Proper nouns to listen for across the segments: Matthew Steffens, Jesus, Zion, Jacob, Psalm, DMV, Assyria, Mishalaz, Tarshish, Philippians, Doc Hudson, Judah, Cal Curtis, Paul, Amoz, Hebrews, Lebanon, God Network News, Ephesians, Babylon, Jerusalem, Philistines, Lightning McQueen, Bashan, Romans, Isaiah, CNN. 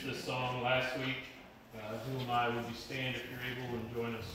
finished the song last week, Who Am I, would you stand if you're able and join us?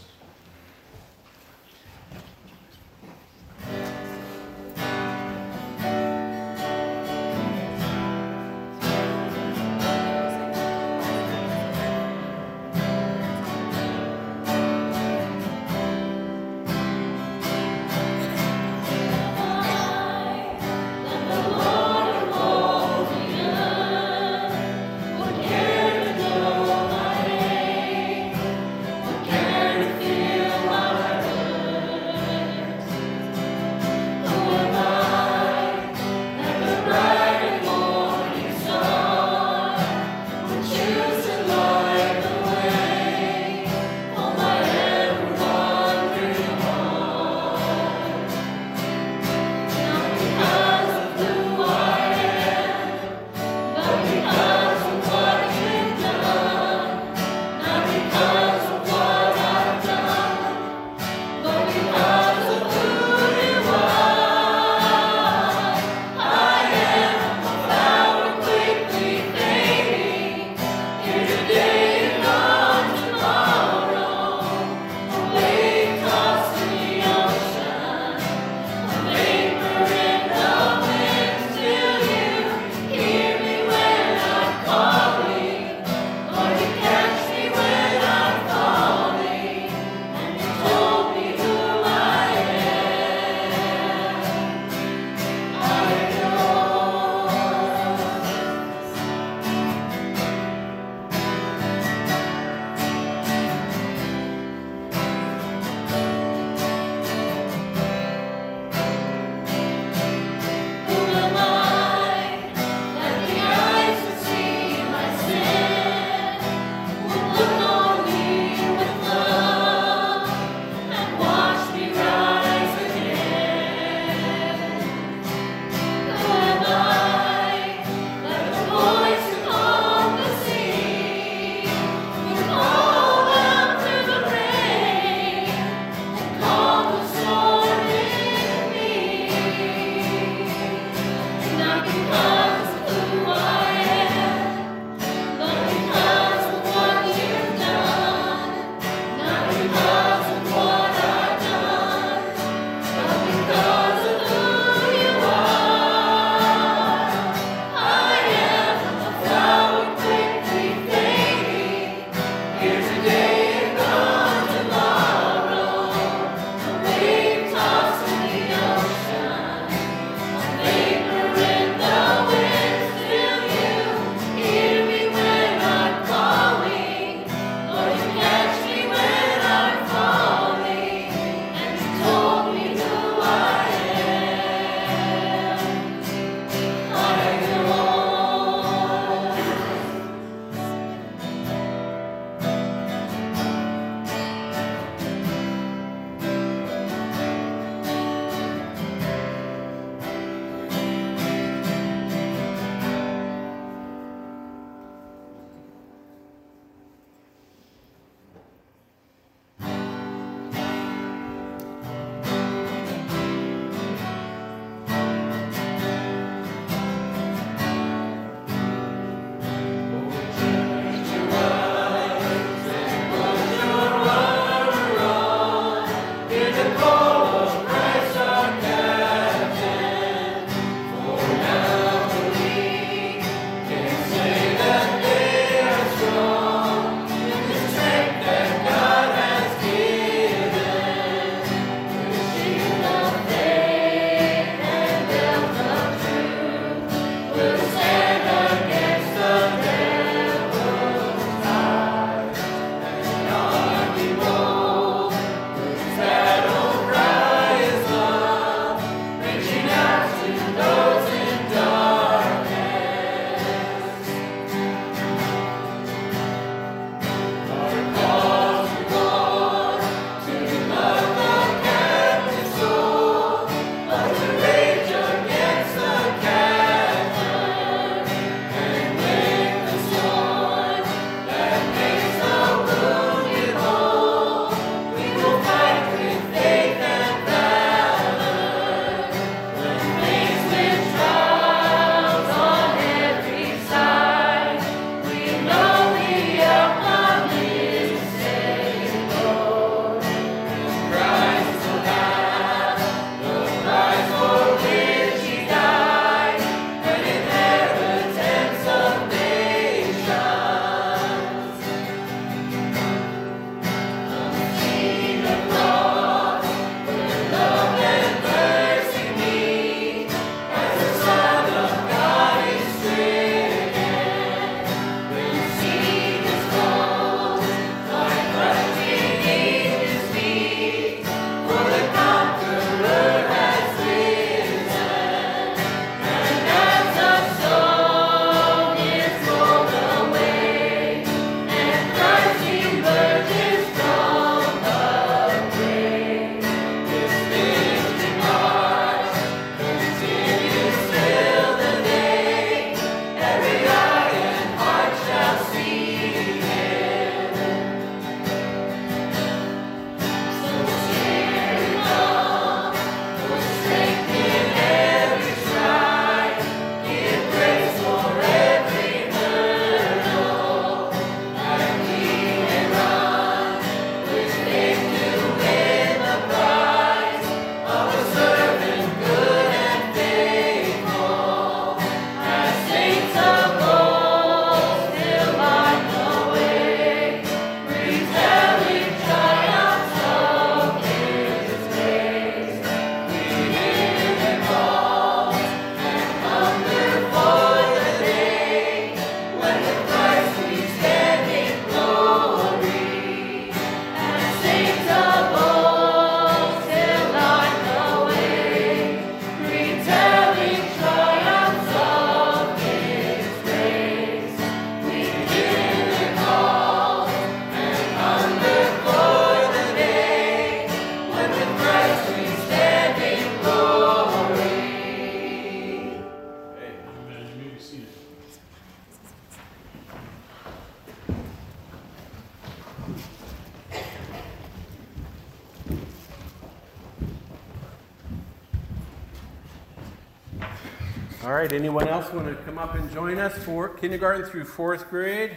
All right, anyone else want to come up and join us for kindergarten through fourth grade?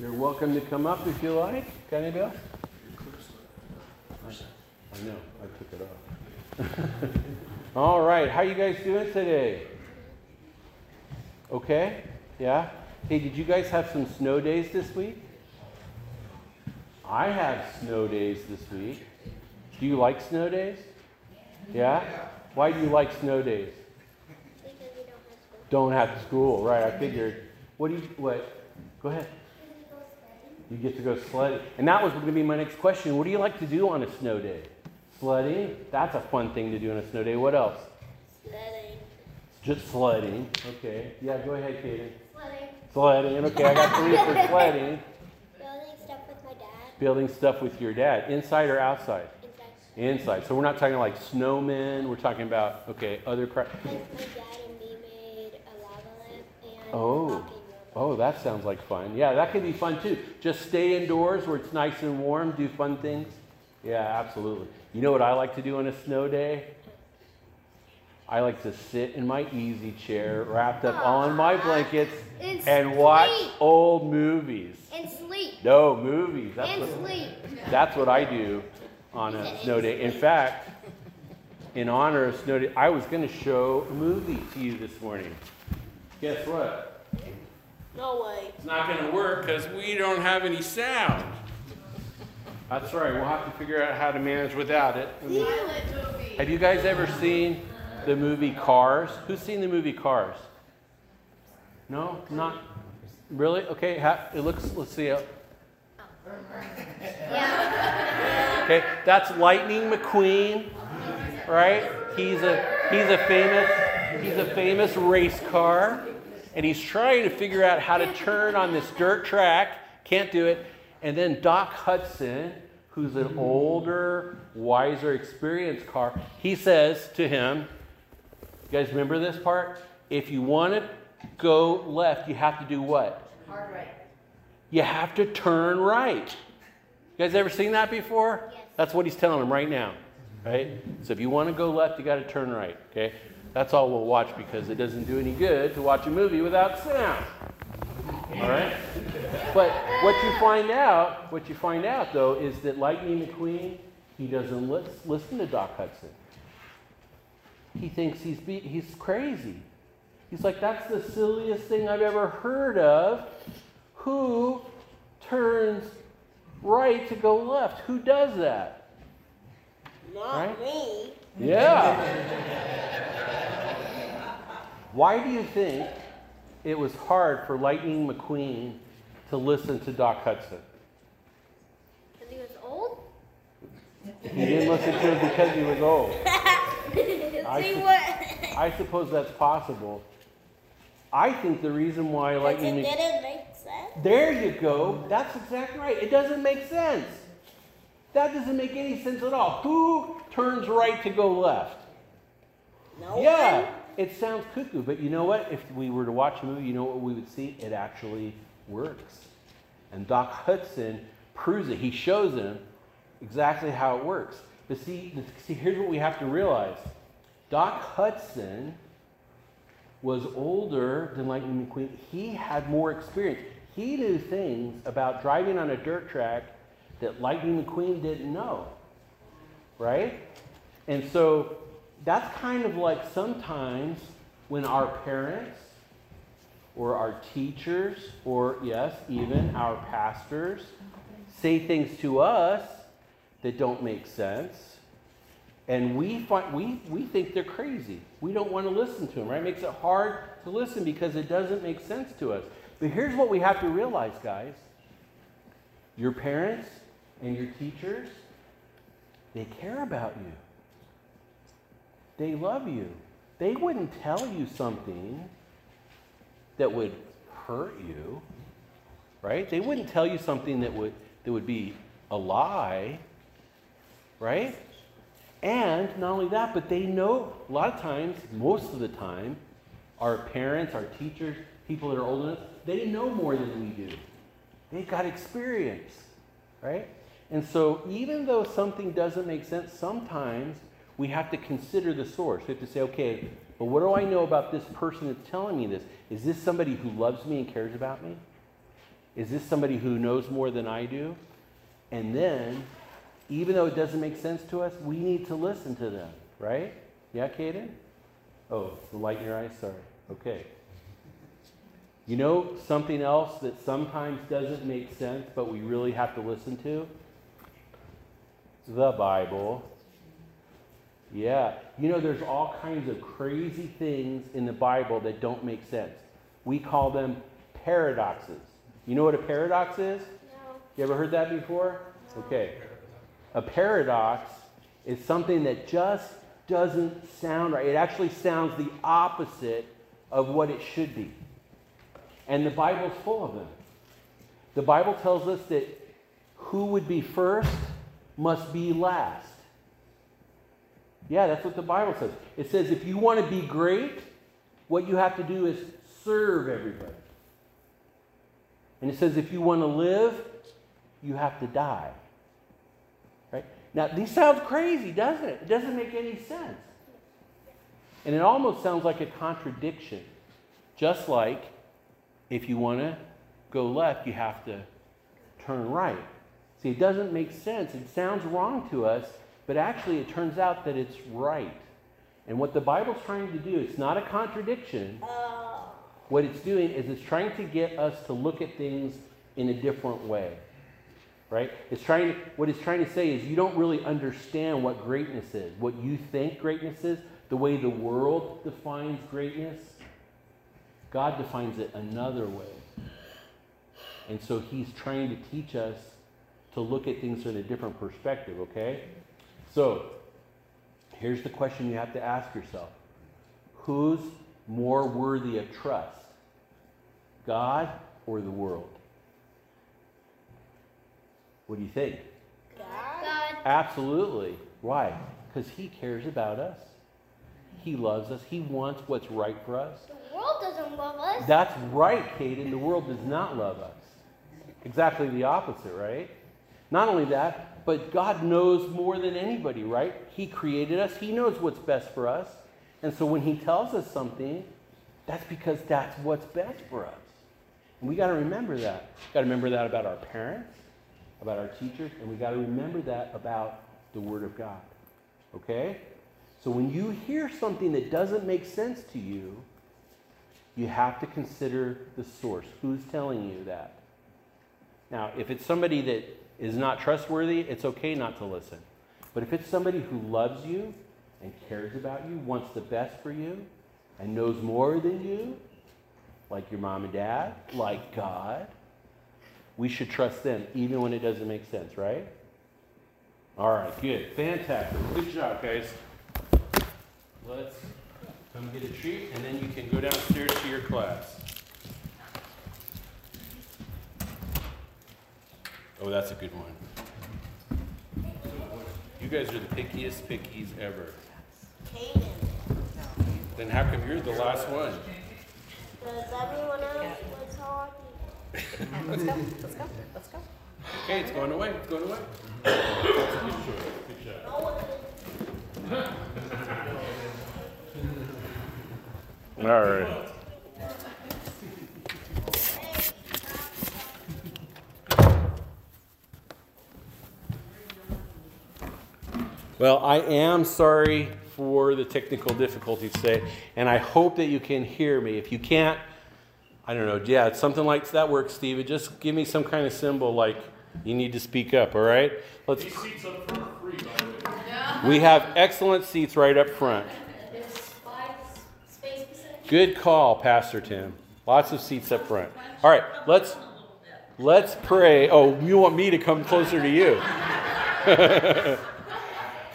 You're welcome to come up if you like. Got anybody else? I know, I took it off. All right, how you guys doing today? Okay, yeah? Hey, did you guys have some snow days this week? I have snow days this week. Do you like snow days? Yeah? Why do you like snow days? Because we don't have school. Don't have school, right? I figured. What? Go ahead. You get to go sledding. And that was going to be my next question. What do you like to do on a snow day? Sledding? That's a fun thing to do on a snow day. What else? Sledding. Just sledding. Okay. Yeah, go ahead, Kaden. Sledding. Okay, I got 3 for sledding. Building stuff with my dad. Building stuff with your dad. Inside or outside? Inside. Inside. So we're not talking like snowmen. We're talking about, okay, other crap. Like my dad and me made a lava lamp and Oh, that sounds like fun. Yeah, that could be fun too. Just stay indoors where it's nice and warm. Do fun things. Yeah, absolutely. You know what I like to do on a snow day? I like to sit in my easy chair, wrapped up on my blankets, and watch old movies. And sleep. No, movies. That's what I do on a snow day. In fact, in honor of snow day, I was going to show a movie to you this morning. Guess what? No way. It's not going to work because we don't have any sound. That's right. We'll have to figure out how to manage without it. Have you guys ever seen the movie Cars? Who's seen the movie Cars? No? Not really? Okay. It looks, let's see. Okay. That's Lightning McQueen, right? He's a famous race car. And he's trying to figure out how to turn on this dirt track. Can't do it. And then Doc Hudson, who's an older, wiser, experienced car, he says to him, you guys remember this part? If you want to go left, you have to do what? Hard right. You have to turn right. You guys ever seen that before? Yes. That's what he's telling him right now. Right? So if you want to go left, you got to turn right. Okay? That's all we'll watch because it doesn't do any good to watch a movie without sound. All right? But what you find out, though, is that Lightning McQueen, he doesn't listen to Doc Hudson. He thinks he's crazy. He's like, that's the silliest thing I've ever heard of. Who turns right to go left? Who does that? Not me. Yeah. Why do you think it was hard for Lightning McQueen to listen to Doc Hudson? Because he was old? He didn't listen to him because he was old. I suppose that's possible. I think the reason why Lightning McQueen... It didn't make sense. There you go. That's exactly right. It doesn't make sense. That doesn't make any sense at all. Who turns right to go left? No. Yeah, it sounds cuckoo, but you know what? If we were to watch a movie, you know what we would see? It actually works. And Doc Hudson proves it. He shows him exactly how it works. But see, here's what we have to realize. Doc Hudson was older than Lightning McQueen. He had more experience. He knew things about driving on a dirt track that Lightning McQueen didn't know, right? And so that's kind of like sometimes when our parents or our teachers or, yes, even our pastors say things to us that don't make sense, and we think they're crazy. We don't want to listen to them, right? It makes it hard to listen because it doesn't make sense to us. But here's what we have to realize, guys. Your parents and your teachers, they care about you. They love you. They wouldn't tell you something that would hurt you, right? They wouldn't tell you something that would be a lie, right? And not only that, but they know a lot of times, most of the time, our parents, our teachers, people that are old enough, they know more than we do. They've got experience, right? And so even though something doesn't make sense, sometimes we have to consider the source. We have to say, okay, But what do I know about this person that's telling me this? Is this somebody who loves me and cares about me? Is this somebody who knows more than I do? And then, even though it doesn't make sense to us, we need to listen to them, right? Yeah, Caden? Oh, the light in your eyes, sorry. Okay. You know something else that sometimes doesn't make sense, but we really have to listen to? The Bible. Yeah. You know, there's all kinds of crazy things in the Bible that don't make sense. We call them paradoxes. You know what a paradox is? No. You ever heard that before? No. Okay. A paradox is something that just doesn't sound right. It actually sounds the opposite of what it should be. And the Bible's full of them. The Bible tells us that who would be first must be last. Yeah, that's what the Bible says. It says if you want to be great, what you have to do is serve everybody. And it says if you want to live, you have to die. Right? Now, this sounds crazy, doesn't it? It doesn't make any sense. And it almost sounds like a contradiction. Just like if you want to go left, you have to turn right. See, it doesn't make sense. It sounds wrong to us, but actually it turns out that it's right. And what the Bible's trying to do, it's not a contradiction. What it's doing is it's trying to get us to look at things in a different way. Right? What it's trying to say is you don't really understand what greatness is, what you think greatness is, the way the world defines greatness. God defines it another way. And so he's trying to teach us to look at things from a different perspective, okay? So, here's the question you have to ask yourself. Who's more worthy of trust? God or the world? What do you think? God. Absolutely. Why? Because he cares about us. He loves us. He wants what's right for us. The world doesn't love us. That's right, Caden. The world does not love us. Exactly the opposite, right? Not only that, but God knows more than anybody, right? He created us. He knows what's best for us. And so when he tells us something, that's because that's what's best for us. And we got to remember that. We've got to remember that about our parents, about our teachers, and we got to remember that about the Word of God. Okay? So when you hear something that doesn't make sense to you, you have to consider the source. Who's telling you that? Now, if it's somebody that is not trustworthy, it's okay not to listen. But if it's somebody who loves you and cares about you, wants the best for you, and knows more than you, like your mom and dad, like God, we should trust them even when it doesn't make sense, right? All right, good. Fantastic. Good job, guys. Let's come get a treat, and then you can go downstairs to your class. Oh, that's a good one. You guys are the pickiest pickies ever. Caden. Then how come you're the last one? Because everyone else was talking. Let's go. Let's go. Let's go. Okay, it's going away. It's going away. That's a good choice. Good job. All right. Well, I am sorry for the technical difficulties today, and I hope that you can hear me. If you can't, I don't know. Yeah, it's something like that works, Steve. It just give me some kind of symbol like you need to speak up, all right? Let's. These seats up front are free, by the way. Yeah. We have excellent seats right up front. Good call, Pastor Tim. Lots of seats up front. All right, let's pray. Oh, you want me to come closer to you?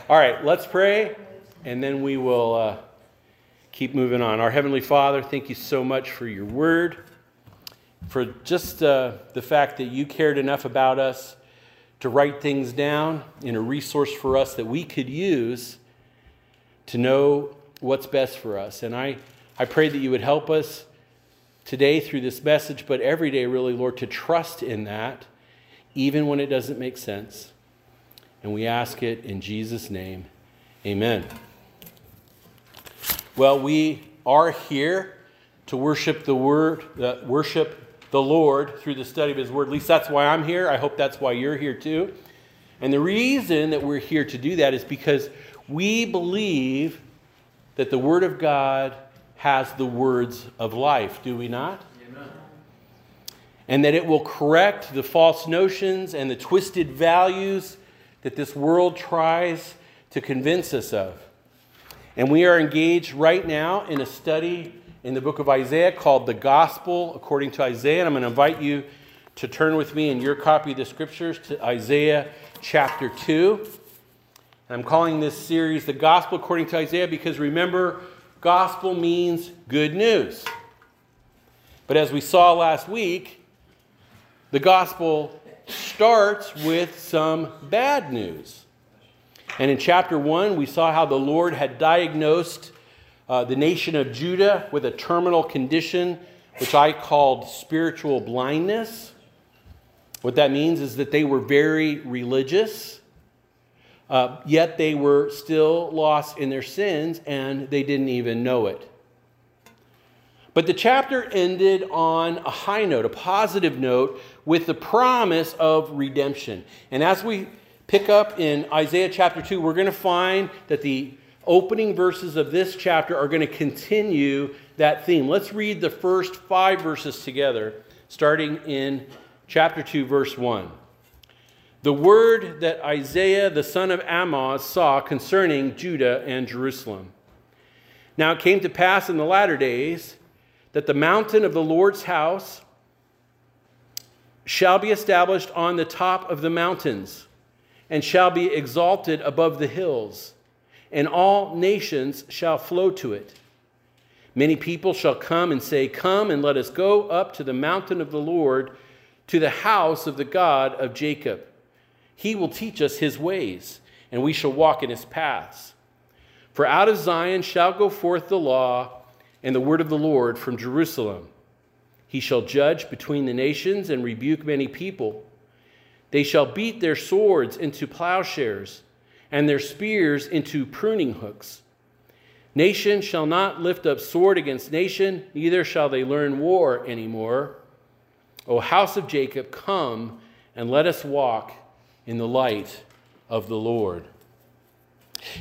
All right, let's pray, and then we will keep moving on. Our Heavenly Father, thank you so much for your word, for just the fact that you cared enough about us to write things down in a resource for us that we could use to know what's best for us. And I pray that you would help us today through this message, but every day really, Lord, to trust in that, even when it doesn't make sense. And we ask it in Jesus' name. Amen. Well, we are here to worship the Word, worship the Lord through the study of His Word. At least that's why I'm here. I hope that's why you're here too. And the reason that we're here to do that is because we believe that the Word of God has the words of life, do we not? Amen. And that it will correct the false notions and the twisted values that this world tries to convince us of. And we are engaged right now in a study in the book of Isaiah called The Gospel According to Isaiah. And I'm going to invite you to turn with me in your copy of the Scriptures to Isaiah chapter 2. And I'm calling this series The Gospel According to Isaiah because remember, gospel means good news. But as we saw last week, the gospel starts with some bad news. And in chapter 1, we saw how the Lord had diagnosed the nation of Judah with a terminal condition, which I called spiritual blindness. What that means is that they were very religious, yet they were still lost in their sins, and they didn't even know it. But the chapter ended on a high note, a positive note, with the promise of redemption. And as we pick up in Isaiah chapter 2, we're going to find that the opening verses of this chapter are going to continue that theme. Let's read the first 5 verses together, starting in chapter 2, verse 1. The word that Isaiah the son of Amoz saw concerning Judah and Jerusalem. Now it came to pass in the latter days that the mountain of the Lord's house shall be established on the top of the mountains, and shall be exalted above the hills, and all nations shall flow to it. Many people shall come and say, come and let us go up to the mountain of the Lord, to the house of the God of Jacob. He will teach us his ways, and we shall walk in his paths. For out of Zion shall go forth the law and the word of the Lord from Jerusalem. He shall judge between the nations and rebuke many people. They shall beat their swords into plowshares, and their spears into pruning hooks. Nation shall not lift up sword against nation, neither shall they learn war anymore. O house of Jacob, come and let us walk in the light of the Lord.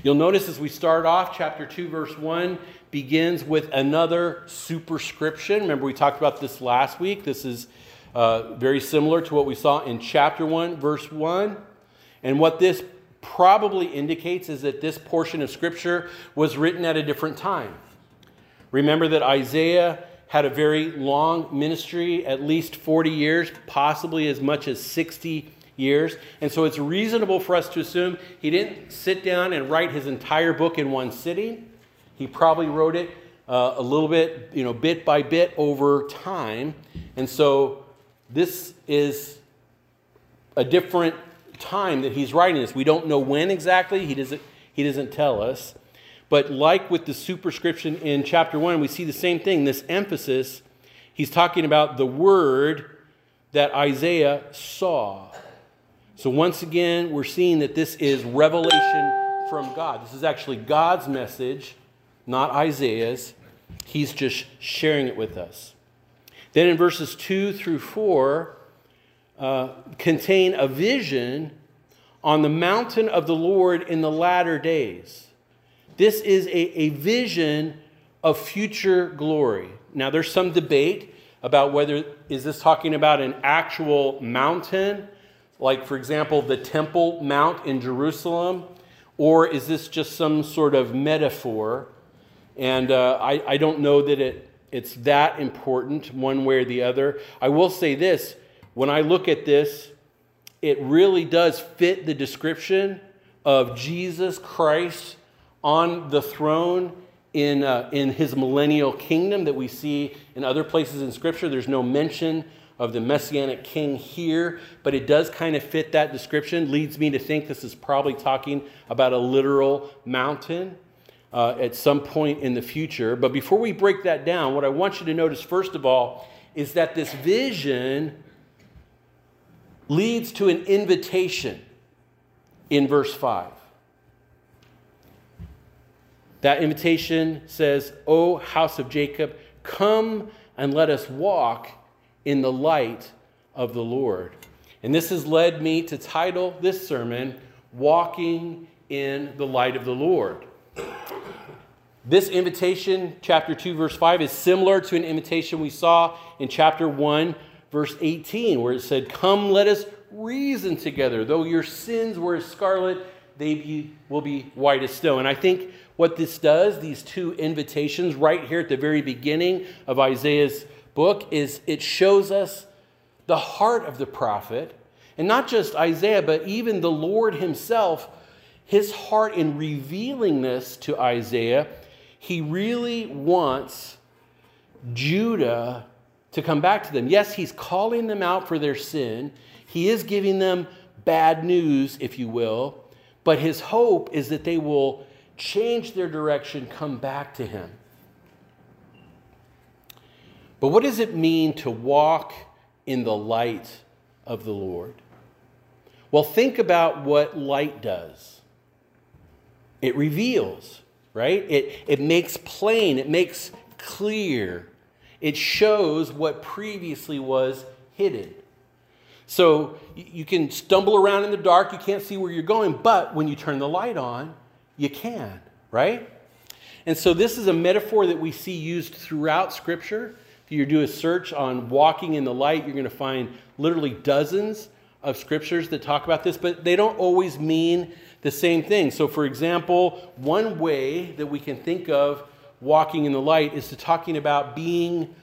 You'll notice as we start off, chapter 2, verse 1 begins with another superscription. Remember, we talked about this last week. This is very similar to what we saw in chapter 1, verse 1. And what this probably indicates is that this portion of Scripture was written at a different time. Remember that Isaiah had a very long ministry, at least 40 years, possibly as much as 60 years. And so it's reasonable for us to assume he didn't sit down and write his entire book in one sitting. He probably wrote it a little bit, bit by bit over time. And so this is a different time that he's writing this. We don't know when exactly. He doesn't tell us. But like with the superscription in chapter 1, we see the same thing, this emphasis. He's talking about the word that Isaiah saw. So once again, we're seeing that this is revelation from God. This is actually God's message, not Isaiah's. He's just sharing it with us. Then in verses 2 through 4 contain a vision on the mountain of the Lord in the latter days. This is a vision of future glory. Now there's some debate about whether is this talking about an actual mountain, like for example the Temple Mount in Jerusalem, or is this just some sort of metaphor? And I don't know that it's that important one way or the other. I will say this, when I look at this, it really does fit the description of Jesus Christ on the throne in his millennial kingdom that we see in other places in Scripture. There's no mention of the Messianic king here, but it does kind of fit that description. Leads me to think this is probably talking about a literal mountain at some point in the future. But before we break that down, what I want you to notice, first of all, is that this vision leads to an invitation in verse 5. That invitation says, "O house of Jacob, come and let us walk in the light of the Lord." And this has led me to title this sermon, Walking in the Light of the Lord. This invitation, chapter 2, verse 5, is similar to an invitation we saw in chapter 1, verse 18, where it said, "Come, let us reason together. Though your sins were as scarlet, they will be white as snow." And I think what this does, these two invitations right here at the very beginning of Isaiah's book, is it shows us the heart of the prophet, and not just Isaiah, but even the Lord himself, his heart in revealing this to Isaiah. He really wants Judah to come back to them. Yes, he's calling them out for their sin. He is giving them bad news, if you will. But his hope is that they will change their direction, come back to him. But what does it mean to walk in the light of the Lord? Well, think about what light does. It reveals, right? It makes plain, it makes clear. It shows what previously was hidden. So you can stumble around in the dark, you can't see where you're going, but when you turn the light on, you can, right? And so this is a metaphor that we see used throughout Scripture. If you do a search on walking in the light, you're going to find literally dozens of scriptures that talk about this, but they don't always mean the same thing. So for example, one way that we can think of walking in the light is to talking about being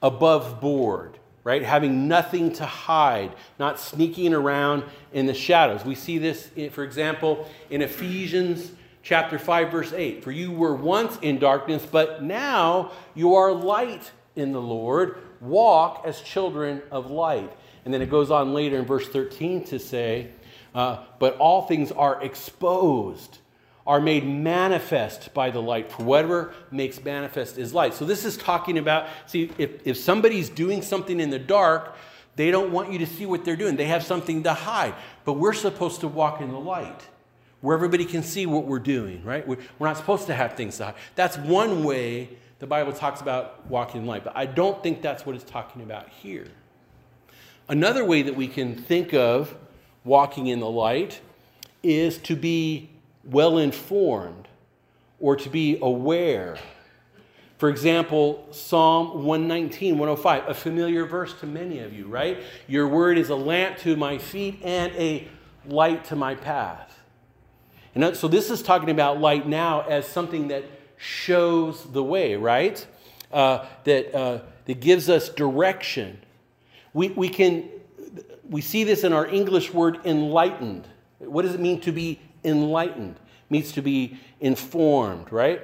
above board, right? Having nothing to hide, not sneaking around in the shadows. We see this, for example, in Ephesians chapter 5, verse 8. "For you were once in darkness, but now you are light in the Lord. Walk as children of light." And then it goes on later in verse 13 to say, "But all things are exposed, are made manifest by the light, for whatever makes manifest is light." So this is talking about, see, if somebody's doing something in the dark, they don't want you to see what they're doing. They have something to hide. But we're supposed to walk in the light, where everybody can see what we're doing, right? We're not supposed to have things to hide. That's one way the Bible talks about walking in light, but I don't think that's what it's talking about here. Another way that we can think of walking in the light is to be well-informed or to be aware. For example, Psalm 119, 105, a familiar verse to many of you, right? "Your word is a lamp to my feet and a light to my path." And so this is talking about light now as something that shows the way, right? That gives us direction. We see this in our English word enlightened. What does it mean to be enlightened? It means to be informed, right?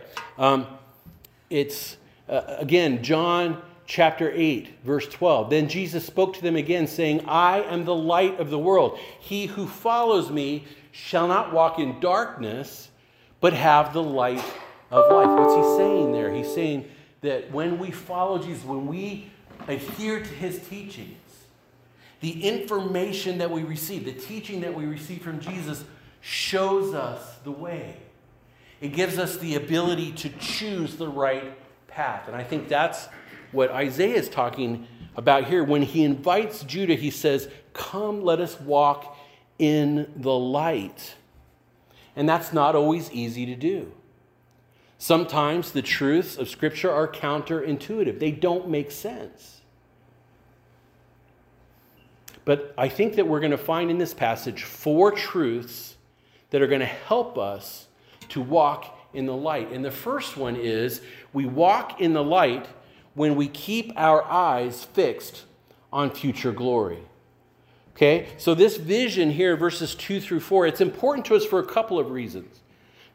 It's John chapter 8, verse 12. "Then Jesus spoke to them again, saying, 'I am the light of the world. He who follows me shall not walk in darkness, but have the light of life.'" What's he saying there? He's saying that when we follow Jesus, when we adhere to his teachings, the information that we receive, the teaching that we receive from Jesus shows us the way. It gives us the ability to choose the right path. And I think that's what Isaiah is talking about here. When he invites Judah, he says, "Come, let us walk in the light." And that's not always easy to do. Sometimes the truths of Scripture are counterintuitive. They don't make sense. But I think that we're going to find in this passage four truths that are going to help us to walk in the light. And the first one is, we walk in the light when we keep our eyes fixed on future glory. Okay? So this vision here, verses 2-4, it's important to us for a couple of reasons.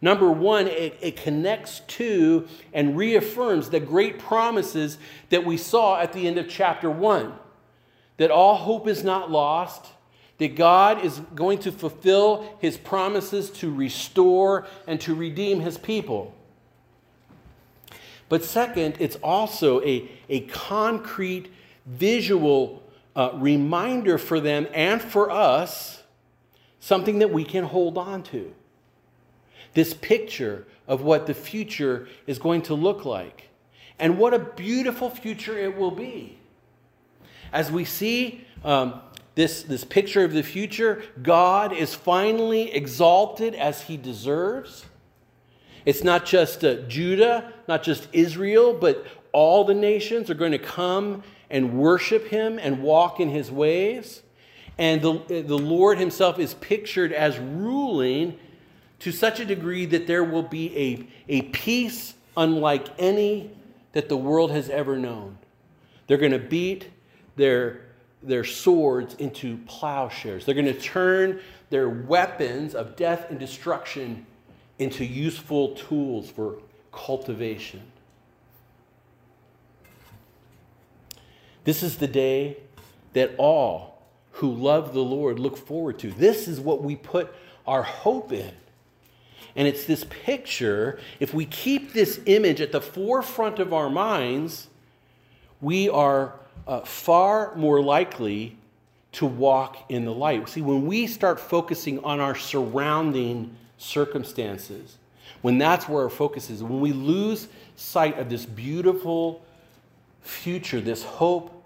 Number one, it connects to and reaffirms the great promises that we saw at the end of chapter 1. That all hope is not lost. That God is going to fulfill his promises to restore and to redeem his people. But second, it's also a concrete visual reminder for them and for us, something that we can hold on to. this picture of what the future is going to look like. And what a beautiful future it will be. As we see this picture of the future, God is finally exalted as he deserves. It's not just Judah, not just Israel, but all the nations are going to come and worship him and walk in his ways. And the Lord himself is pictured as ruling to such a degree that there will be a peace unlike any that the world has ever known. They're going to beat their swords into plowshares. They're going to turn their weapons of death and destruction into useful tools for cultivation. This is the day that all who love the Lord look forward to. This is what we put our hope in. And it's this picture, if we keep this image at the forefront of our minds, we are far more likely to walk in the light. See, when we start focusing on our surrounding circumstances, when that's where our focus is, when we lose sight of this beautiful future, this hope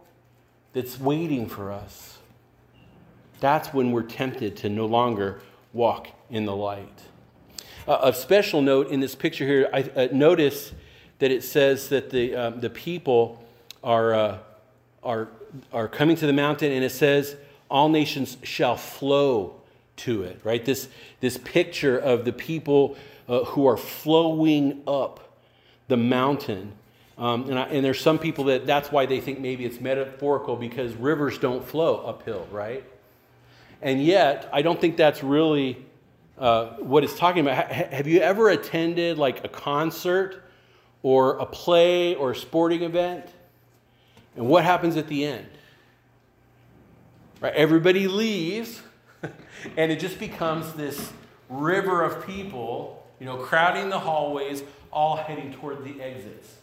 that's waiting for us, that's when we're tempted to no longer walk in the light. Of special note in this picture here, I notice that it says that the people are coming to the mountain, and it says all nations shall flow to it. Right? This picture of the people who are flowing up the mountain, and there's some people that's why they think maybe it's metaphorical because rivers don't flow uphill, right? And yet, I don't think that's really what it's talking about. Have you ever attended like a concert or a play or a sporting event? And what happens at the end? Right, everybody leaves and it just becomes this river of people, crowding the hallways, all heading toward the exits.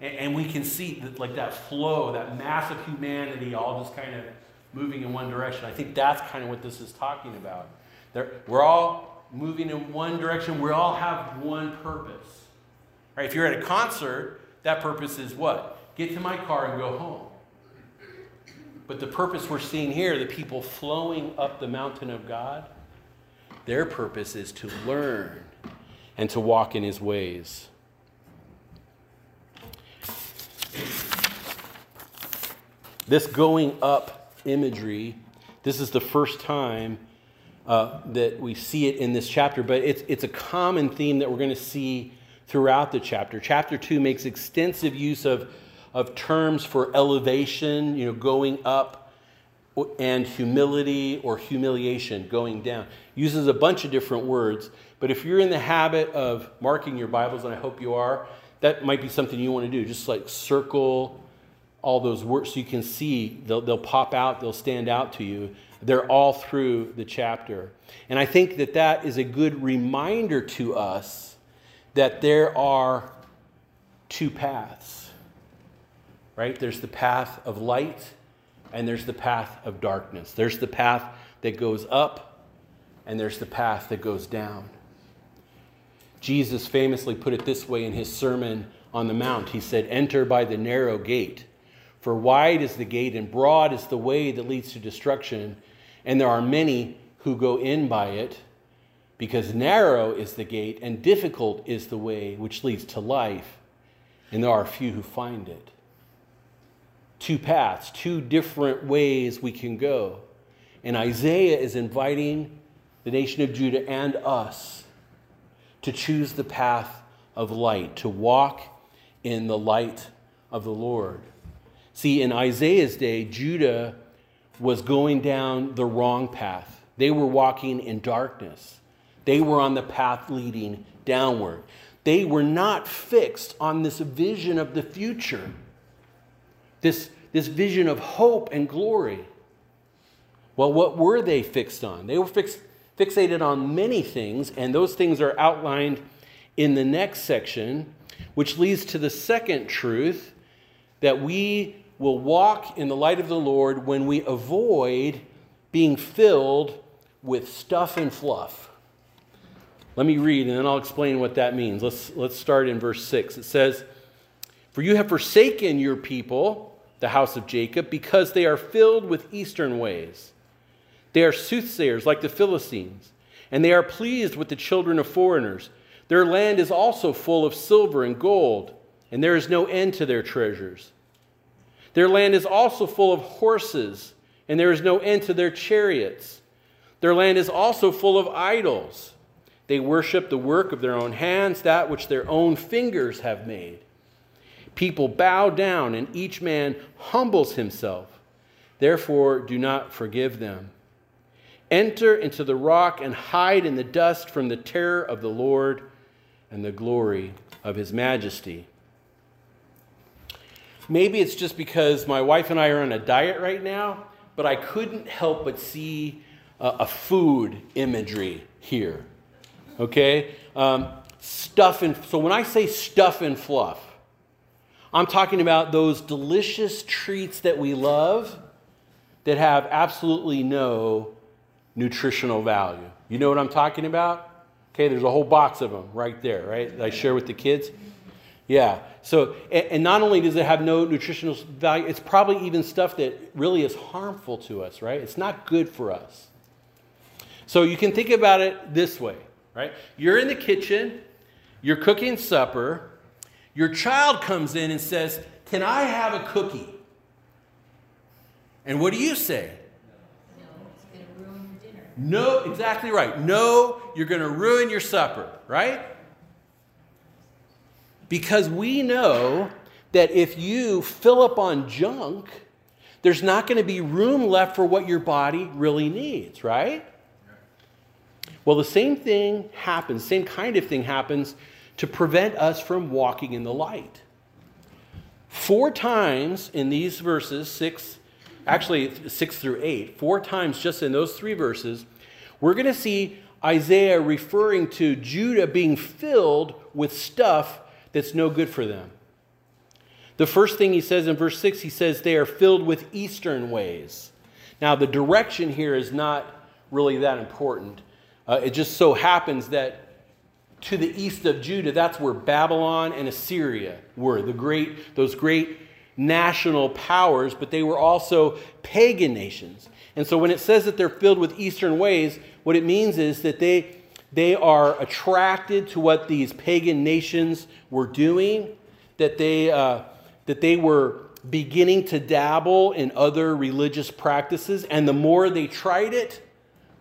And we can see that, like that flow, that mass of humanity all just kind of moving in one direction. I think that's kind of what this is talking about. We're all moving in one direction. We all have one purpose. Right? If you're at a concert, that purpose is what? Get to my car and go home. But the purpose we're seeing here, the people flowing up the mountain of God, their purpose is to learn and to walk in his ways. This going up imagery, this is the first time that we see it in this chapter, but it's a common theme that we're going to see throughout the chapter. Chapter 2 makes extensive use of terms for elevation, going up, and humility or humiliation, going down. Uses a bunch of different words, but if you're in the habit of marking your Bibles, and I hope you are, that might be something you want to do, just like circle all those words so you can see. They'll pop out, they'll stand out to you. They're all through the chapter. And I think that is a good reminder to us that there are two paths, right? There's the path of light and there's the path of darkness. There's the path that goes up and there's the path that goes down. Jesus famously put it this way in his Sermon on the Mount. He said, "Enter by the narrow gate. For wide is the gate and broad is the way that leads to destruction, and there are many who go in by it, because narrow is the gate and difficult is the way which leads to life, and there are few who find it." Two paths, two different ways we can go. And Isaiah is inviting the nation of Judah and us to choose the path of light, to walk in the light of the Lord. See, in Isaiah's day, Judah was going down the wrong path. They were walking in darkness. They were on the path leading downward. They were not fixed on this vision of the future, this vision of hope and glory. Well, what were they fixed on? They were fixated on many things, and those things are outlined in the next section, which leads to the second truth, that we will walk in the light of the Lord when we avoid being filled with stuff and fluff. Let me read, and then I'll explain what that means. Let's start in verse 6. It says, "For you have forsaken your people, the house of Jacob, because they are filled with eastern ways. They are soothsayers like the Philistines, and they are pleased with the children of foreigners. Their land is also full of silver and gold, and there is no end to their treasures. Their land is also full of horses, and there is no end to their chariots. Their land is also full of idols. They worship the work of their own hands, that which their own fingers have made. People bow down, and each man humbles himself. Therefore, do not forgive them. Enter into the rock and hide in the dust from the terror of the Lord and the glory of his majesty." Maybe it's just because my wife and I are on a diet right now, but I couldn't help but see a food imagery here. Okay? So when I say stuff and fluff, I'm talking about those delicious treats that we love that have absolutely no nutritional value. You know what I'm talking about? Okay, there's a whole box of them right there, right? That I share with the kids. Yeah. So, and not only does it have no nutritional value, it's probably even stuff that really is harmful to us, right? It's not good for us. So you can think about it this way, right? You're in the kitchen, you're cooking supper, your child comes in and says, "Can I have a cookie?" And what do you say? No, exactly right. No, you're going to ruin your supper, right? Because we know that if you fill up on junk, there's not going to be room left for what your body really needs, right? Well, the same kind of thing happens to prevent us from walking in the light. 4 times in these verses, 6 through 8, 4 times just in those 3 verses, we're going to see Isaiah referring to Judah being filled with stuff that's no good for them. The first thing he says in verse 6, he says they are filled with eastern ways. Now, the direction here is not really that important. It just so happens that to the east of Judah, that's where Babylon and Assyria were, those great national powers, but they were also pagan nations. And so when it says that they're filled with eastern ways, what it means is that they are attracted to what these pagan nations were doing, that they were beginning to dabble in other religious practices, and the more they tried it,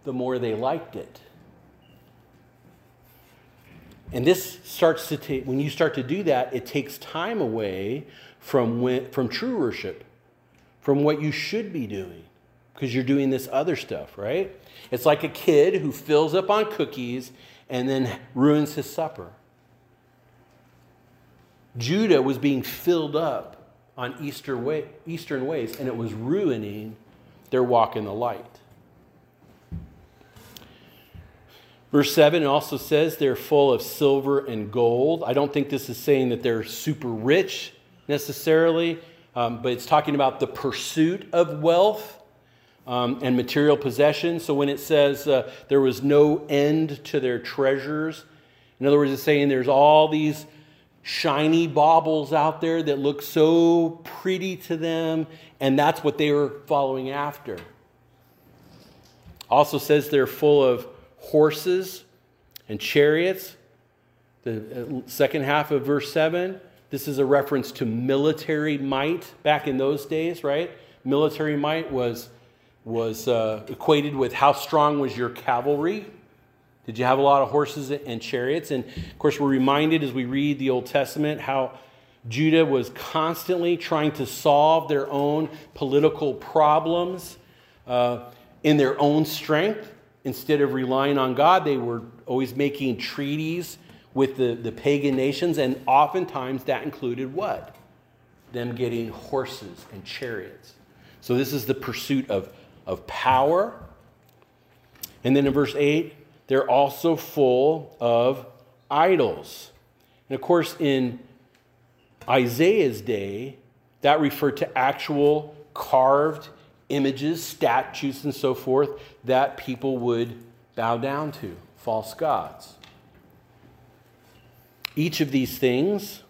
the more they liked it. And this starts to take, when you start to do that, it takes time away from true worship, from what you should be doing, because you're doing this other stuff, right? It's like a kid who fills up on cookies and then ruins his supper. Judah was being filled up on eastern ways, and it was ruining their walk in the light. Verse 7 also says they're full of silver and gold. I don't think this is saying that they're super rich necessarily, but it's talking about the pursuit of wealth and material possessions. So when it says there was no end to their treasures, in other words, it's saying there's all these shiny baubles out there that look so pretty to them, and that's what they were following after. Also says they're full of horses and chariots. The second half of verse 7, this is a reference to military might back in those days, right? Military might was equated with how strong was your cavalry. Did you have a lot of horses and chariots? And of course, we're reminded as we read the Old Testament how Judah was constantly trying to solve their own political problems in their own strength. Instead of relying on God, they were always making treaties with the pagan nations, and oftentimes that included what? Them getting horses and chariots. So this is the pursuit of power. And then in verse 8, they're also full of idols. And of course, in Isaiah's day, that referred to actual carved images, statues, and so forth that people would bow down to, false gods. Each of these things,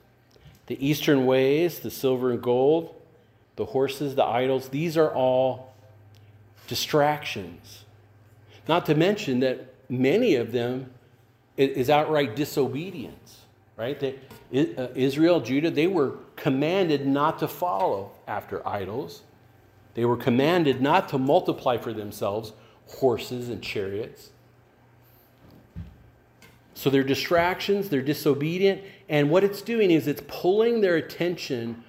the eastern ways, the silver and gold, the horses, the idols, these are all distractions. Not to mention that many of them is outright disobedience, right? Israel, Judah, they were commanded not to follow after idols. They were commanded not to multiply for themselves horses and chariots. So they're distractions, they're disobedient, and what it's doing is it's pulling their attention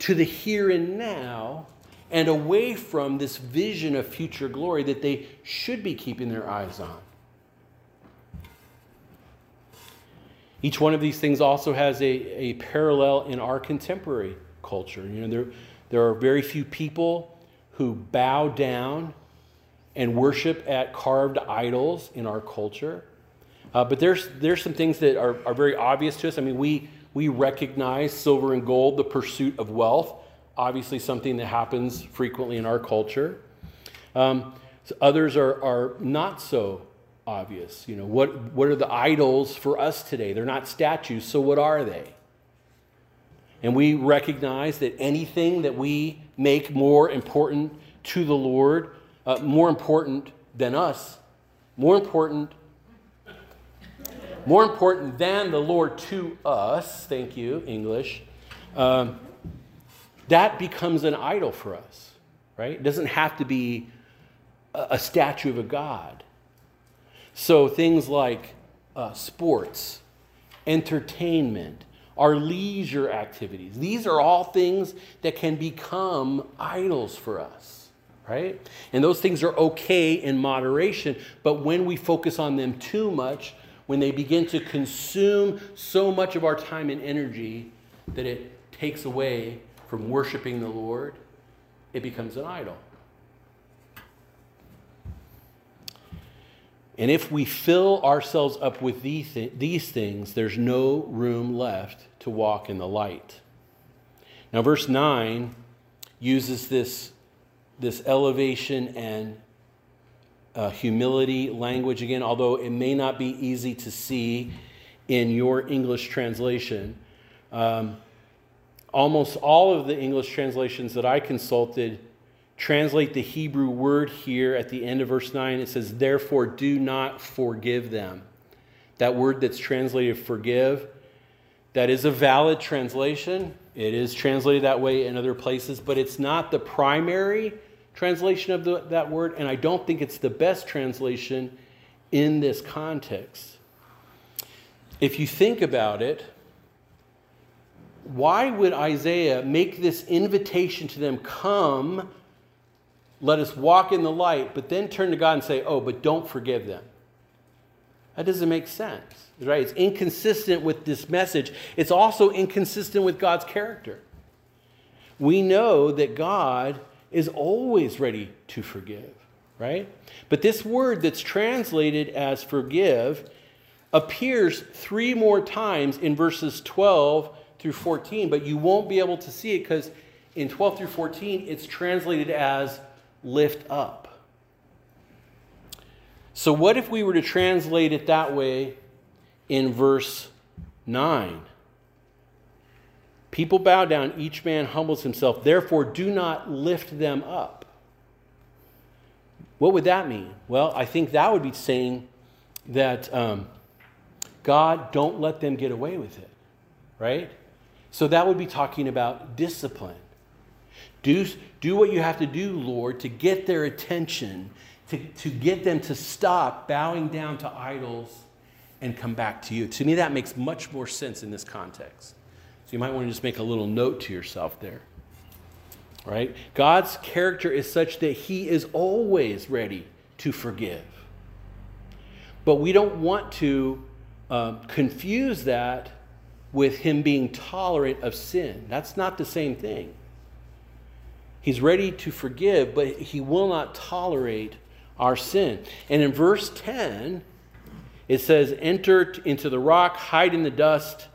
to the here and now and away from this vision of future glory that they should be keeping their eyes on. Each one of these things also has a parallel in our contemporary culture. You know, there are very few people who bow down and worship at carved idols in our culture. But there's some things that are very obvious to us. I mean, we recognize silver and gold, the pursuit of wealth, obviously something that happens frequently in our culture. So others are not so obvious. You know, what are the idols for us today? They're not statues, so what are they? And we recognize that anything that we make more important to the Lord, more important than us, more important than the Lord to us, thank you, English, that becomes an idol for us, right? It doesn't have to be a statue of a god. So things like sports, entertainment, our leisure activities, these are all things that can become idols for us, right? And those things are okay in moderation, but when we focus on them too much, when they begin to consume so much of our time and energy that it takes away from worshiping the Lord, it becomes an idol. And if we fill ourselves up with these things, there's no room left to walk in the light. Now, verse 9 uses this elevation and humility language again, although it may not be easy to see in your English translation. Almost all of the English translations that I consulted translate the Hebrew word here at the end of verse 9. It says, therefore, do not forgive them. That word that's translated forgive, that is a valid translation. It is translated that way in other places, but it's not the primary translation of that word, and I don't think it's the best translation in this context. If you think about it, why would Isaiah make this invitation to them, come, let us walk in the light, but then turn to God and say, oh, but don't forgive them? That doesn't make sense, right? It's inconsistent with this message. It's also inconsistent with God's character. We know that God is always ready to forgive, right? But this word that's translated as forgive appears three more times in verses 12 through 14, but you won't be able to see it because in 12 through 14, it's translated as lift up. So what if we were to translate it that way in verse 9? People bow down, each man humbles himself, therefore do not lift them up. What would that mean? Well, I think that would be saying that God, don't let them get away with it, right? So that would be talking about discipline. Do what you have to do, Lord, to get their attention, to get them to stop bowing down to idols and come back to you. To me, that makes much more sense in this context. So you might want to just make a little note to yourself there, right? God's character is such that he is always ready to forgive. But we don't want to confuse that with him being tolerant of sin. That's not the same thing. He's ready to forgive, but he will not tolerate our sin. And in verse 10, it says, enter into the rock, hide in the dust,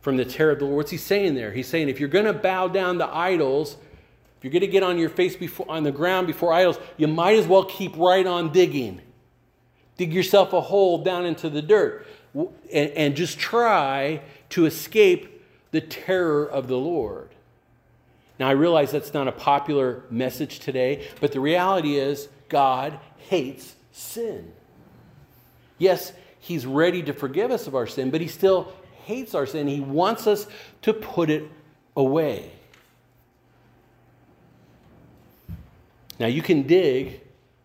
from the terror of the Lord. What's he saying there? He's saying, if you're going to bow down to idols, if you're going to get on your face on the ground before idols, you might as well keep right on digging. Dig yourself a hole down into the dirt. and just try to escape the terror of the Lord. Now, I realize that's not a popular message today, but the reality is God hates sin. Yes, he's ready to forgive us of our sin, but he still hates our sin. He wants us to put it away. Now, you can dig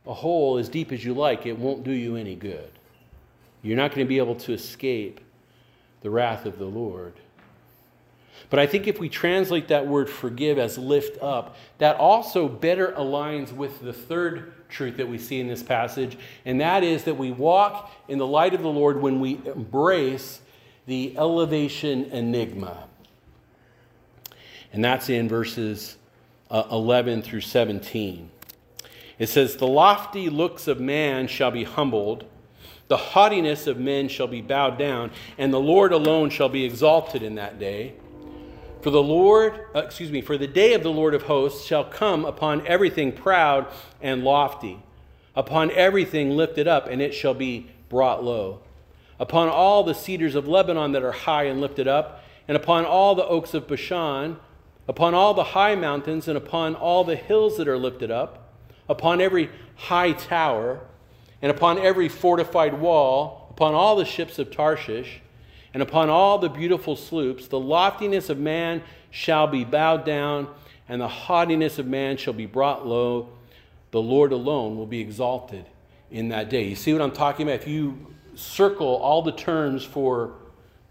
a hole as deep as you like. It won't do you any good. You're not going to be able to escape the wrath of the Lord. But I think if we translate that word forgive as lift up, that also better aligns with the third truth that we see in this passage, and that is that we walk in the light of the Lord when we embrace the elevation enigma. And that's in verses 11 through 17. It says, "The lofty looks of man shall be humbled, the haughtiness of men shall be bowed down, and the Lord alone shall be exalted in that day. For the day of the Lord of hosts shall come upon everything proud and lofty, upon everything lifted up, and it shall be brought low. Upon all the cedars of Lebanon that are high and lifted up, and upon all the oaks of Bashan, upon all the high mountains, and upon all the hills that are lifted up, upon every high tower, and upon every fortified wall, upon all the ships of Tarshish, and upon all the beautiful sloops, the loftiness of man shall be bowed down, and the haughtiness of man shall be brought low. The Lord alone will be exalted in that day." You see what I'm talking about? If you circle all the terms for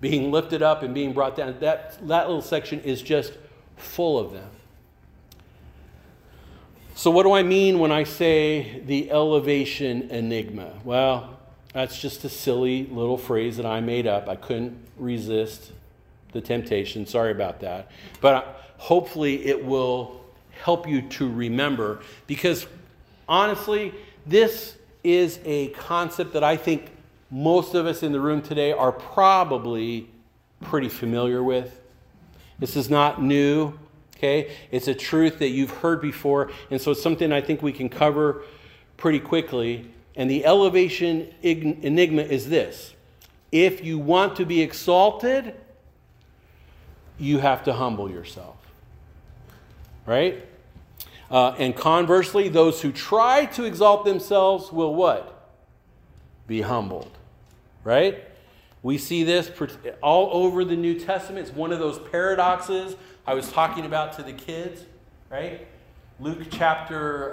being lifted up and being brought down, that little section is just full of them. So what do I mean when I say the elevation enigma? Well, that's just a silly little phrase that I made up. I couldn't resist the temptation. Sorry about that. But hopefully it will help you to remember, because honestly, this is a concept that I think most of us in the room today are probably pretty familiar with. This is not new, okay? It's a truth that you've heard before, and so it's something I think we can cover pretty quickly. And the elevation enigma is this: if you want to be exalted, you have to humble yourself, right? And conversely, those who try to exalt themselves will what? Be humbled, right? We see this all over the New Testament. It's one of those paradoxes I was talking about to the kids, right? Luke chapter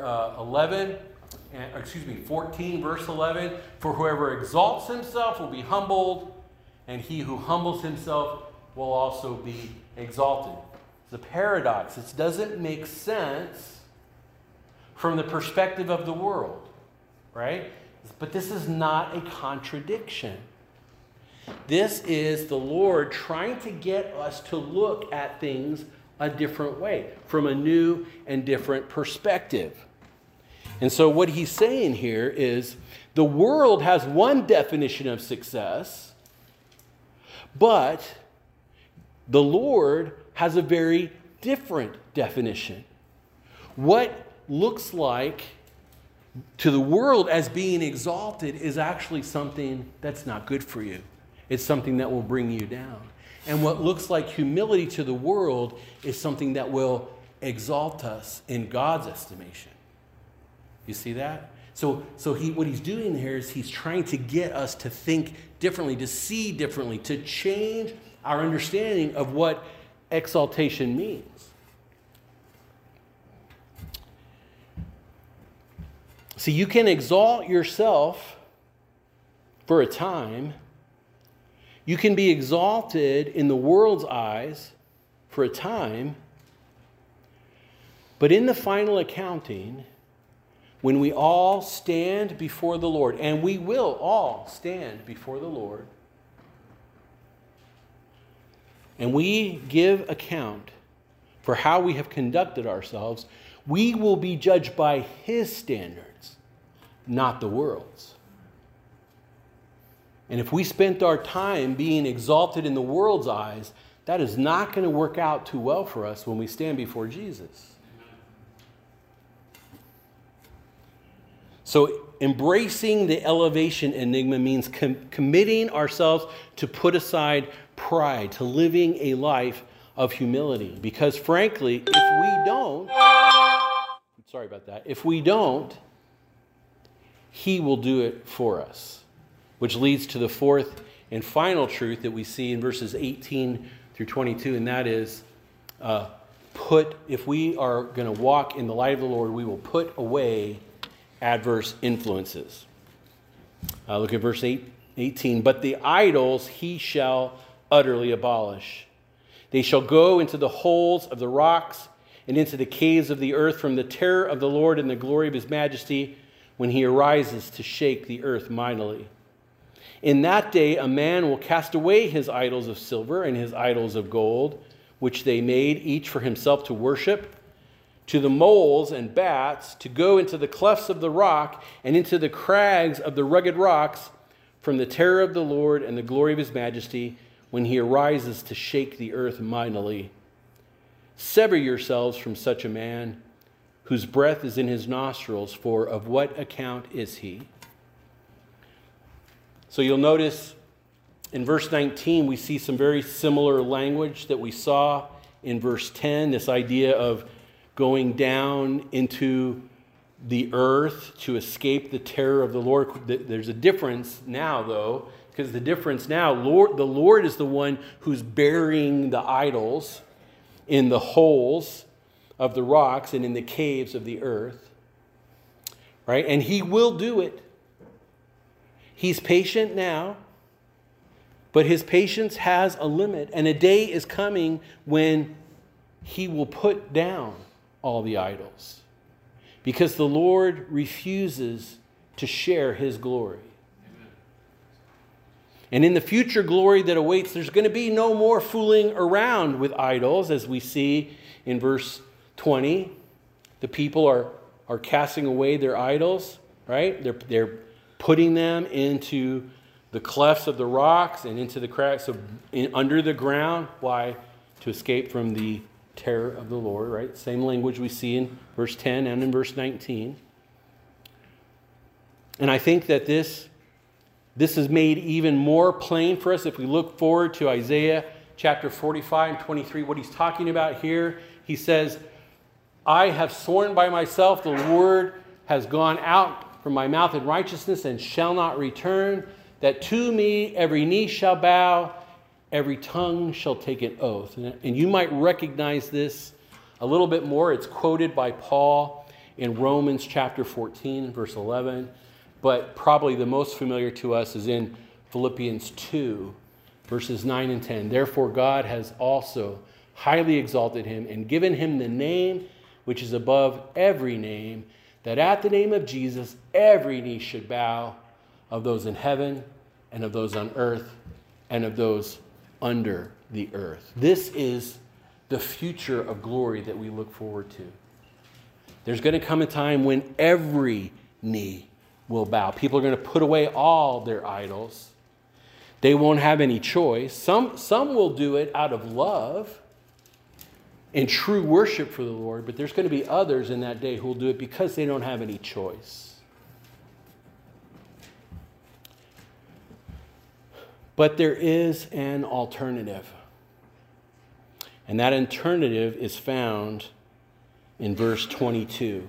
14, verse 11. "For whoever exalts himself will be humbled, and he who humbles himself will also be exalted." It's a paradox. It doesn't make sense from the perspective of the world, right? But this is not a contradiction. This is the Lord trying to get us to look at things a different way, from a new and different perspective. And so what he's saying here is the world has one definition of success, but the Lord has a very different definition. What looks like to the world as being exalted is actually something that's not good for you. It's something that will bring you down. And what looks like humility to the world is something that will exalt us in God's estimation. You see that? So what he's doing here is he's trying to get us to think differently, to see differently, to change our understanding of what exaltation means. See, you can exalt yourself for a time. You can be exalted in the world's eyes for a time. But in the final accounting, when we all stand before the Lord, and we will all stand before the Lord, and we give account for how we have conducted ourselves, we will be judged by his standards, not the world's. And if we spent our time being exalted in the world's eyes, that is not going to work out too well for us when we stand before Jesus. So Embracing the elevation enigma means committing ourselves to put aside pride, to living a life of humility. Because frankly, if we don't, sorry about that, if we don't, he will do it for us. Which leads to the fourth and final truth that we see in verses 18 through 22, and that is, if we are going to walk in the light of the Lord, we will put away adverse influences. Look at verse 18. But the idols he shall utterly abolish. They shall go into the holes of the rocks and into the caves of the earth from the terror of the Lord and the glory of his majesty when he arises to shake the earth mightily. In that day a man will cast away his idols of silver and his idols of gold, which they made each for himself to worship, to the moles and bats, to go into the clefts of the rock and into the crags of the rugged rocks from the terror of the Lord and the glory of his majesty when he arises to shake the earth mightily. Sever yourselves from such a man whose breath is in his nostrils, for of what account is he? So you'll notice in verse 19 we see some very similar language that we saw in verse 10, this idea of going down into the earth to escape the terror of the Lord. There's a difference now, though, because the difference now, the Lord is the one who's burying the idols in the holes of the rocks and in the caves of the earth, right? And he will do it. He's patient now, but his patience has a limit, and a day is coming when he will put down all the idols, because the Lord refuses to share his glory. Amen. And in the future glory that awaits, there's going to be no more fooling around with idols, as we see in verse 20. The people are casting away their idols, right? They're putting them into the clefts of the rocks and into the cracks under the ground. Why? To escape from the terror of the Lord, right? Same language we see in verse 10 and in verse 19. And I think that this is made even more plain for us if we look forward to Isaiah chapter 45 and 23, what he's talking about here. He says, I have sworn by myself, the word has gone out from my mouth in righteousness and shall not return, that to me every knee shall bow, every tongue shall take an oath. And you might recognize this a little bit more. It's quoted by Paul in Romans chapter 14, verse 11. But probably the most familiar to us is in Philippians 2, verses 9 and 10. Therefore God has also highly exalted him and given him the name which is above every name, that at the name of Jesus every knee should bow, of those in heaven and of those on earth and of those under the earth. This is the future of glory that we look forward to. There's going to come a time when every knee will bow. People are going to put away all their idols. They won't have any choice. Some will do it out of love and true worship for the Lord, but there's going to be others in that day who will do it because they don't have any choice. But there is an alternative. And that alternative is found in verse 22.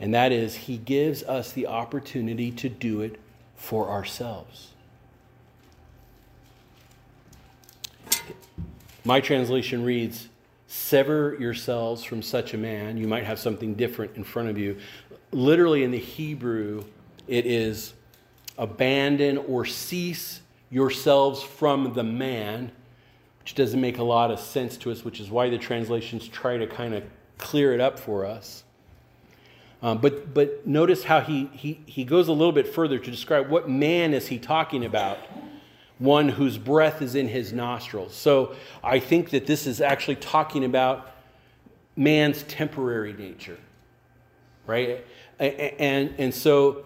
And that is, he gives us the opportunity to do it for ourselves. My translation reads, sever yourselves from such a man. You might have something different in front of you. Literally in the Hebrew, it is abandon or cease yourselves from the man, which doesn't make a lot of sense to us, which is why the translations try to kind of clear it up for us. But notice how he goes a little bit further to describe what man is he talking about, one whose breath is in his nostrils. So I think that this is actually talking about man's temporary nature, right? And so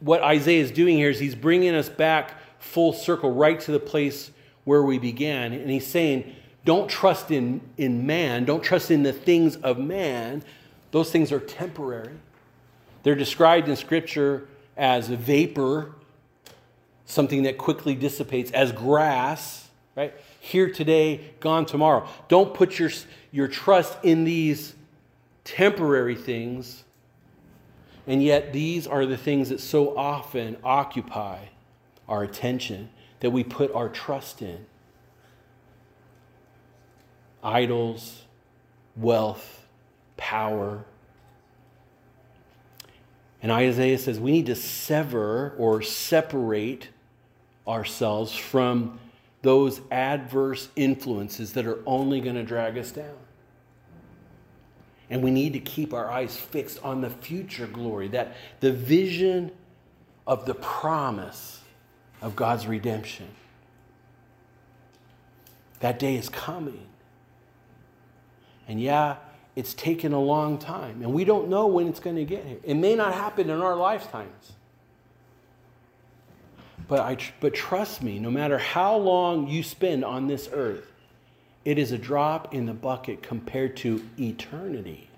what Isaiah is doing here is he's bringing us back full circle, right to the place where we began. And he's saying, don't trust in man. Don't trust in the things of man. Those things are temporary. They're described in Scripture as a vapor, something that quickly dissipates, as grass, right? Here today, gone tomorrow. Don't put your trust in these temporary things, and yet these are the things that so often occupy our attention, that we put our trust in. Idols, wealth, power. And Isaiah says we need to sever or separate ourselves from those adverse influences that are only going to drag us down. And we need to keep our eyes fixed on the future glory, that the vision of the promise of God's redemption. That day is coming. And yeah, it's taken a long time, and we don't know when it's going to get here. It may not happen in our lifetimes. But trust me, no matter how long you spend on this earth, it is a drop in the bucket compared to eternity.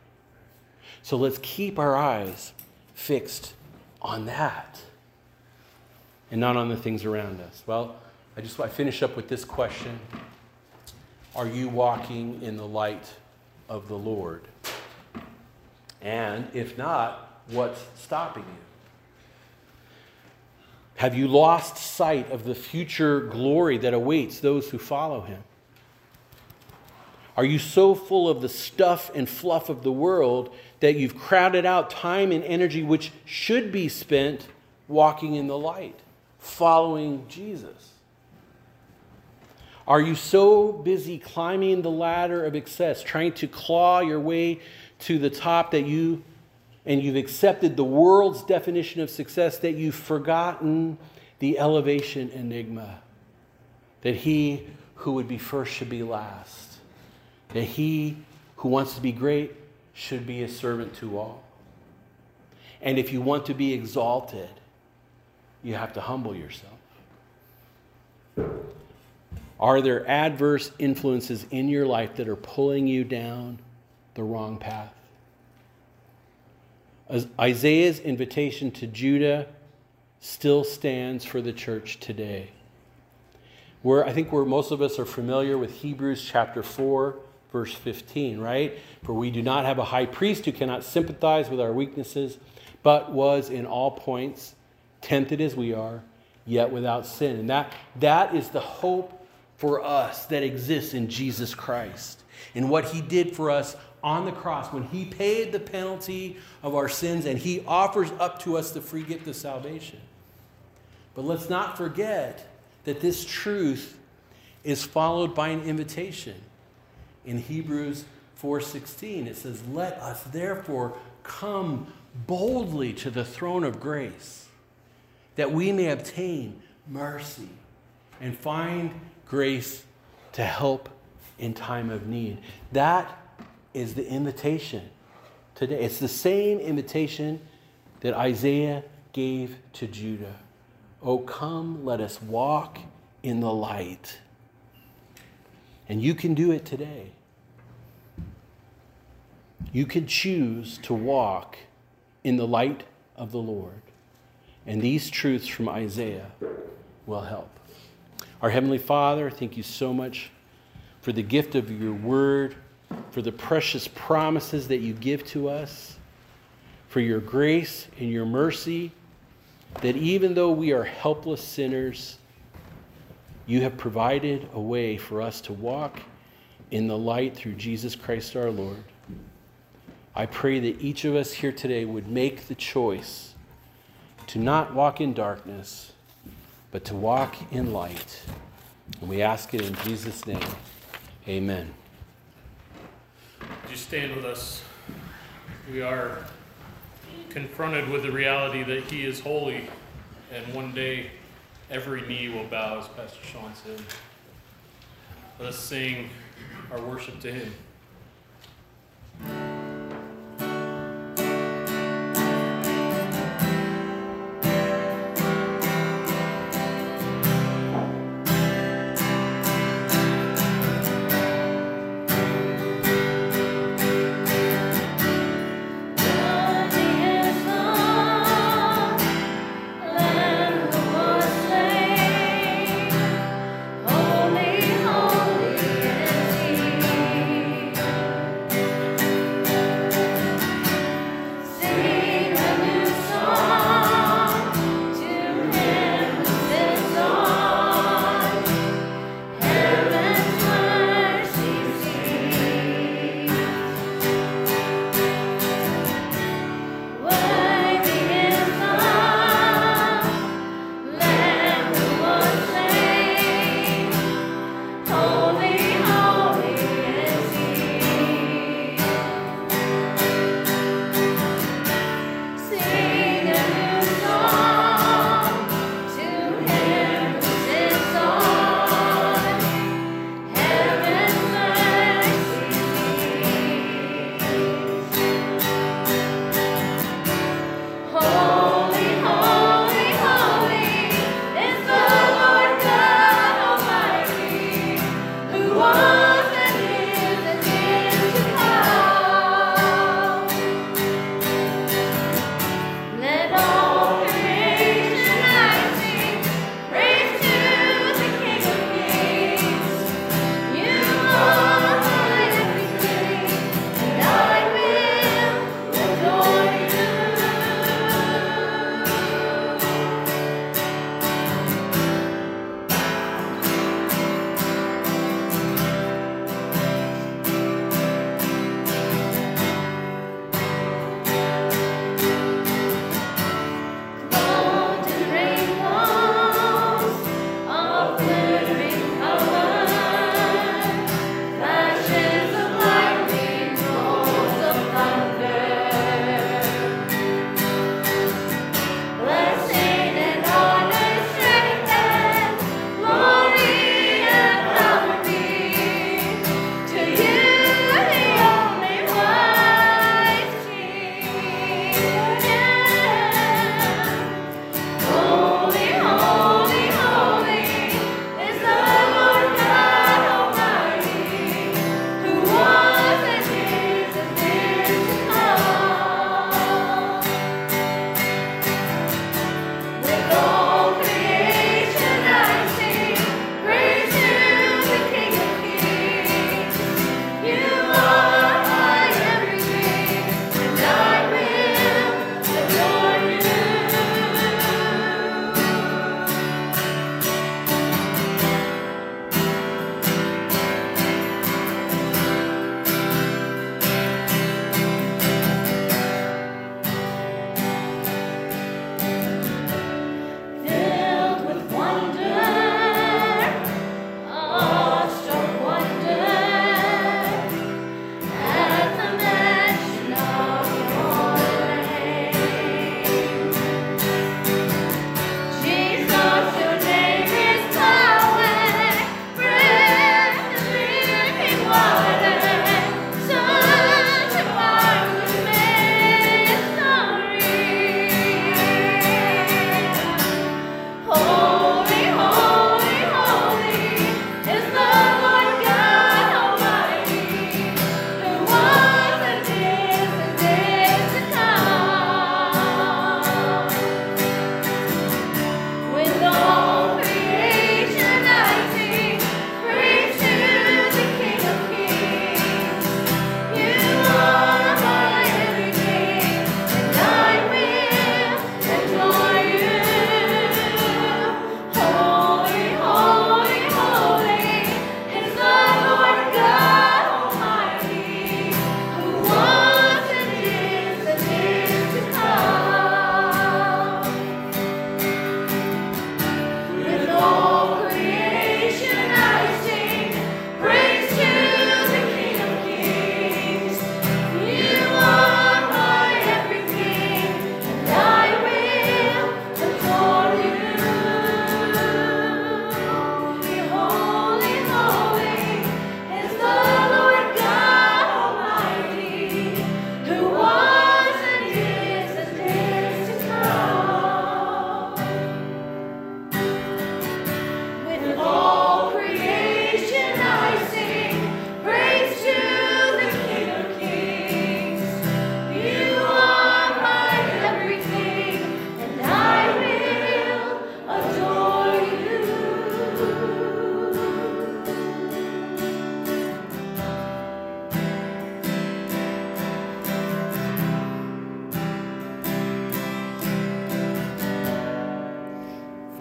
So let's keep our eyes fixed on that and not on the things around us. Well, I finish up with this question. Are you walking in the light of the Lord? And if not, what's stopping you? Have you lost sight of the future glory that awaits those who follow him? Are you so full of the stuff and fluff of the world that you've crowded out time and energy which should be spent walking in the light, following Jesus? Are you so busy climbing the ladder of excess, trying to claw your way to the top, that you've accepted the world's definition of success, that you've forgotten the elevation enigma, that he who would be first should be last, that he who wants to be great should be a servant to all. And if you want to be exalted, you have to humble yourself. Are there adverse influences in your life that are pulling you down the wrong path? Isaiah's invitation to Judah still stands for the church today. I think most of us are familiar with Hebrews chapter 4, verse 15, right? For we do not have a high priest who cannot sympathize with our weaknesses, but was in all points tempted as we are, yet without sin. And that is the hope for us that exists in Jesus Christ and what he did for us on the cross when he paid the penalty of our sins, and he offers up to us the free gift of salvation. But let's not forget that this truth is followed by an invitation. In Hebrews 4:16, it says, "Let us therefore come boldly to the throne of grace, that we may obtain mercy and find grace to help in time of need." That is the invitation today. It's the same invitation that Isaiah gave to Judah. Oh, come, let us walk in the light. And you can do it today. You can choose to walk in the light of the Lord. And these truths from Isaiah will help. Our Heavenly Father, thank you so much for the gift of your word, for the precious promises that you give to us, for your grace and your mercy, that even though we are helpless sinners, you have provided a way for us to walk in the light through Jesus Christ our Lord. I pray that each of us here today would make the choice to not walk in darkness, but to walk in light. And we ask it in Jesus' name. Amen. Would you stand with us? We are confronted with the reality that he is holy, and one day every knee will bow, as Pastor Sean said. Let us sing our worship to him.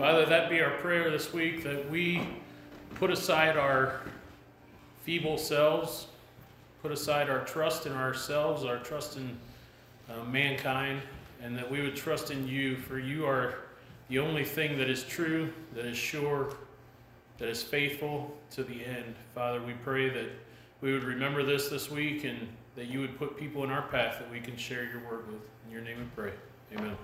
Father, that be our prayer this week, that we put aside our feeble selves, put aside our trust in ourselves, our trust in mankind, and that we would trust in you, for you are the only thing that is true, that is sure, that is faithful to the end. Father, we pray that we would remember this week, and that you would put people in our path that we can share your word with. In your name we pray. Amen.